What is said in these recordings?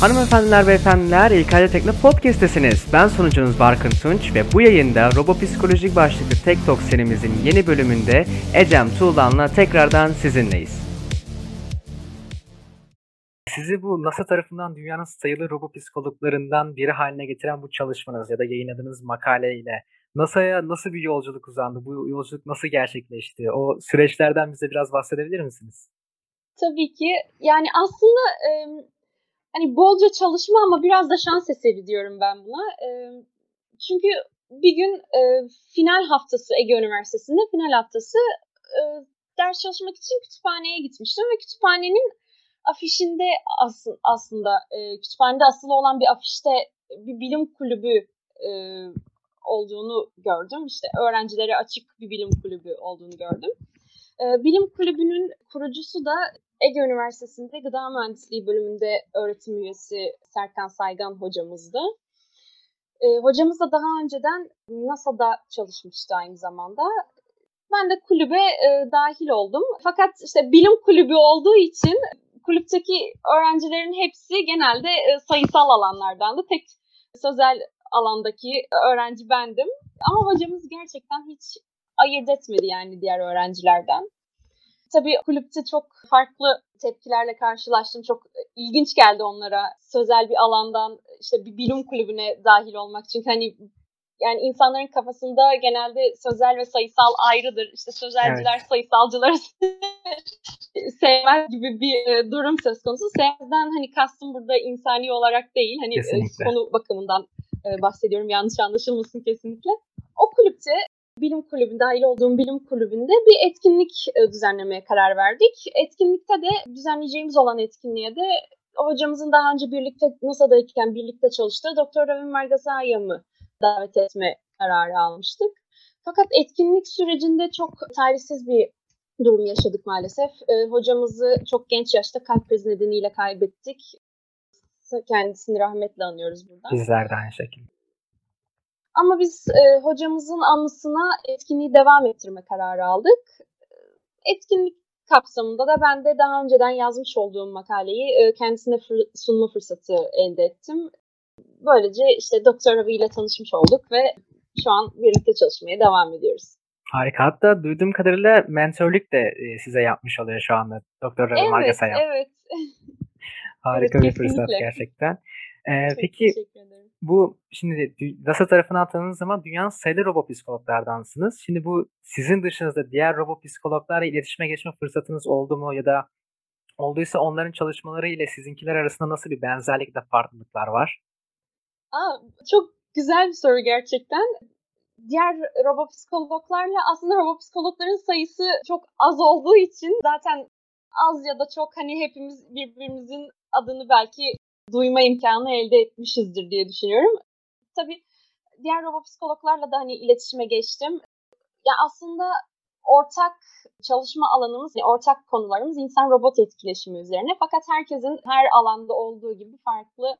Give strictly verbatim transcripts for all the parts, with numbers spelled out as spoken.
Hanımefendiler, beyefendiler, İlk Adım Teknoloji Podcast'tesiniz. Ben sunucunuz Barkın Tunç ve bu yayında Robo Psikolojik başlıklı Tek Talk serimizin yeni bölümünde Ecem Tuğlan'la tekrardan sizinleyiz. Sizi bu NASA tarafından dünyanın sayılı robo psikologlarından biri haline getiren bu çalışmanız ya da yayınladığınız makaleyle NASA'ya nasıl bir yolculuk uzandı, bu yolculuk nasıl gerçekleşti? O süreçlerden bize biraz bahsedebilir misiniz? Tabii ki. Yani aslında e, hani bolca çalışma ama biraz da şans eseri diyorum ben buna. E, çünkü bir gün e, final haftası Ege Üniversitesi'nde final haftası e, ders çalışmak için kütüphaneye gitmiştim ve kütüphanenin afişinde as- aslında e, kütüphanede asılı olan bir afişte bir bilim kulübü e, olduğunu gördüm. İşte öğrencilere açık bir bilim kulübü olduğunu gördüm. Bilim kulübünün kurucusu da Ege Üniversitesi'nde Gıda Mühendisliği bölümünde öğretim üyesi Serkan Saygan hocamızdı. Hocamız da daha önceden NASA'da çalışmıştı aynı zamanda. Ben de kulübe dahil oldum. Fakat işte bilim kulübü olduğu için kulüpteki öğrencilerin hepsi genelde sayısal alanlardandı. Tek sözel alandaki öğrenci bendim. Ama hocamız gerçekten hiç ayırt etmedi yani diğer öğrencilerden. Tabii kulüpte çok farklı tepkilerle karşılaştım. Çok ilginç geldi onlara sözel bir alandan işte bir bilim kulübüne dahil olmak. Çünkü hani yani insanların kafasında genelde sözel ve sayısal ayrıdır. İşte sözelciler evet, sayısalcıları sevmez gibi bir durum söz konusu. Sevmezden hani kastım burada insani olarak değil. Hani kesinlikle konu bakımından bahsediyorum. Yanlış anlaşılmasın kesinlikle. O kulüpte bilim kulübü, dahil olduğum bilim kulübünde bir etkinlik düzenlemeye karar verdik. Etkinlikte de düzenleyeceğimiz olan etkinliğe de hocamızın daha önce birlikte NASA'dayken birlikte çalıştığı Doktor Harvey Margasay'ı davet etme kararı almıştık. Fakat etkinlik sürecinde çok talihsiz bir durum yaşadık maalesef. Hocamızı çok genç yaşta kalp krizi nedeniyle kaybettik. Kendisini rahmetle anıyoruz buradan. Bizler de aynı şekilde. Ama biz e, hocamızın anısına etkinliği devam ettirme kararı aldık. Etkinlik kapsamında da ben de daha önceden yazmış olduğum makaleyi e, kendisine fır- sunma fırsatı elde ettim. Böylece işte Doktor Harvey ile tanışmış olduk ve şu an birlikte çalışmaya devam ediyoruz. Harika. Hatta duyduğum kadarıyla mentörlük de e, size yapmış oluyor şu anda Doktor Harvey Margasay. Evet, evet. Harika evet, bir fırsat gerçekten. Ee, peki bu şimdi NASA tarafına attığınız zaman dünyanın sayılı robo psikologlardansınız. Şimdi bu sizin dışınızda diğer robo psikologlarla iletişime geçme fırsatınız oldu mu ya da olduysa onların çalışmaları ile sizinkiler arasında nasıl bir benzerlik de farklılıklar var? Aa, çok güzel bir soru gerçekten. Diğer robo psikologlarla aslında robo psikologların sayısı çok az olduğu için zaten az ya da çok hani hepimiz birbirimizin adını belki duyma imkanı elde etmişizdir diye düşünüyorum. Tabii diğer robo psikologlarla da hani iletişime geçtim. Ya aslında ortak çalışma alanımız, yani ortak konularımız insan-robot etkileşimi üzerine. Fakat herkesin her alanda olduğu gibi farklı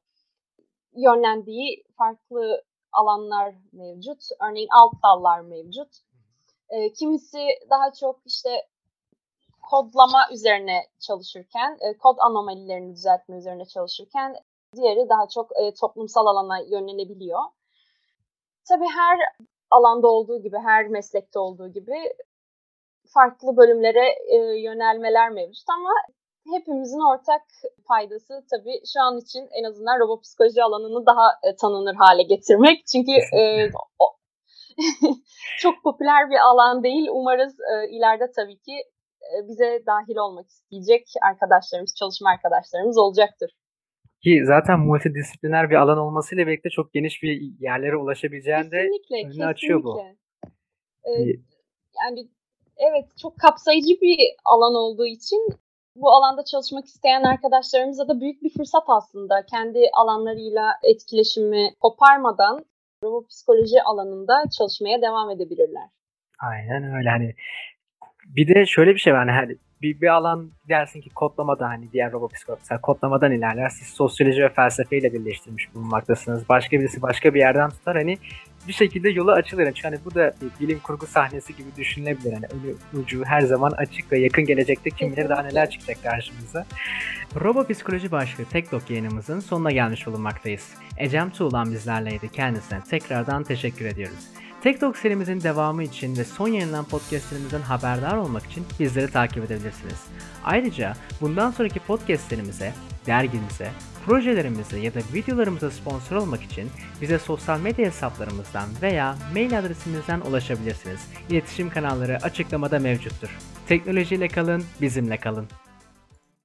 yönlendiği farklı alanlar mevcut. Örneğin alt dallar mevcut. Kimisi daha çok işte kodlama üzerine çalışırken, kod anomalilerini düzeltme üzerine çalışırken diğeri daha çok toplumsal alana yönelebiliyor. Tabii her alanda olduğu gibi, her meslekte olduğu gibi farklı bölümlere yönelmeler mevcut ama hepimizin ortak paydası tabii şu an için en azından robo psikoloji alanını daha tanınır hale getirmek. Çünkü çok popüler bir alan değil. Umarız ileride tabii ki bize dahil olmak isteyecek arkadaşlarımız, çalışma arkadaşlarımız olacaktır. Ki zaten multidisipliner bir alan olmasıyla birlikte çok geniş bir yerlere ulaşabileceğini de önünü açıyor bu. Ee, yani evet, çok kapsayıcı bir alan olduğu için bu alanda çalışmak isteyen arkadaşlarımıza da büyük bir fırsat aslında. Kendi alanlarıyla etkileşimi koparmadan robo psikoloji alanında çalışmaya devam edebilirler. Aynen öyle. Hani bir de şöyle bir şey var, hani bir, bir alan dersin ki kodlamada, hani diğer robo psikologlar kodlamadan ilerler, siz sosyoloji ve felsefeyle birleştirmiş bulunmaktasınız. Başka birisi başka bir yerden tutar, hani bir şekilde yola açılır. Yani hani bu da bilim kurgu sahnesi gibi düşünülebilir. Yani önü ucu her zaman açık ve yakın gelecekte kim bilir daha neler çıkacak karşımıza. Robo Psikoloji başlığı TekDok yayınımızın sonuna gelmiş bulunmaktayız. Ecem Tuğlan bizlerleydi. Kendisine tekrardan teşekkür ediyoruz. TekDok serimizin devamı için ve son yayınlanan podcastlerimizden haberdar olmak için bizleri takip edebilirsiniz. Ayrıca bundan sonraki podcastlerimize, dergimize, projelerimize ya da videolarımıza sponsor olmak için bize sosyal medya hesaplarımızdan veya mail adresimizden ulaşabilirsiniz. İletişim kanalları açıklamada mevcuttur. Teknolojiyle kalın, bizimle kalın.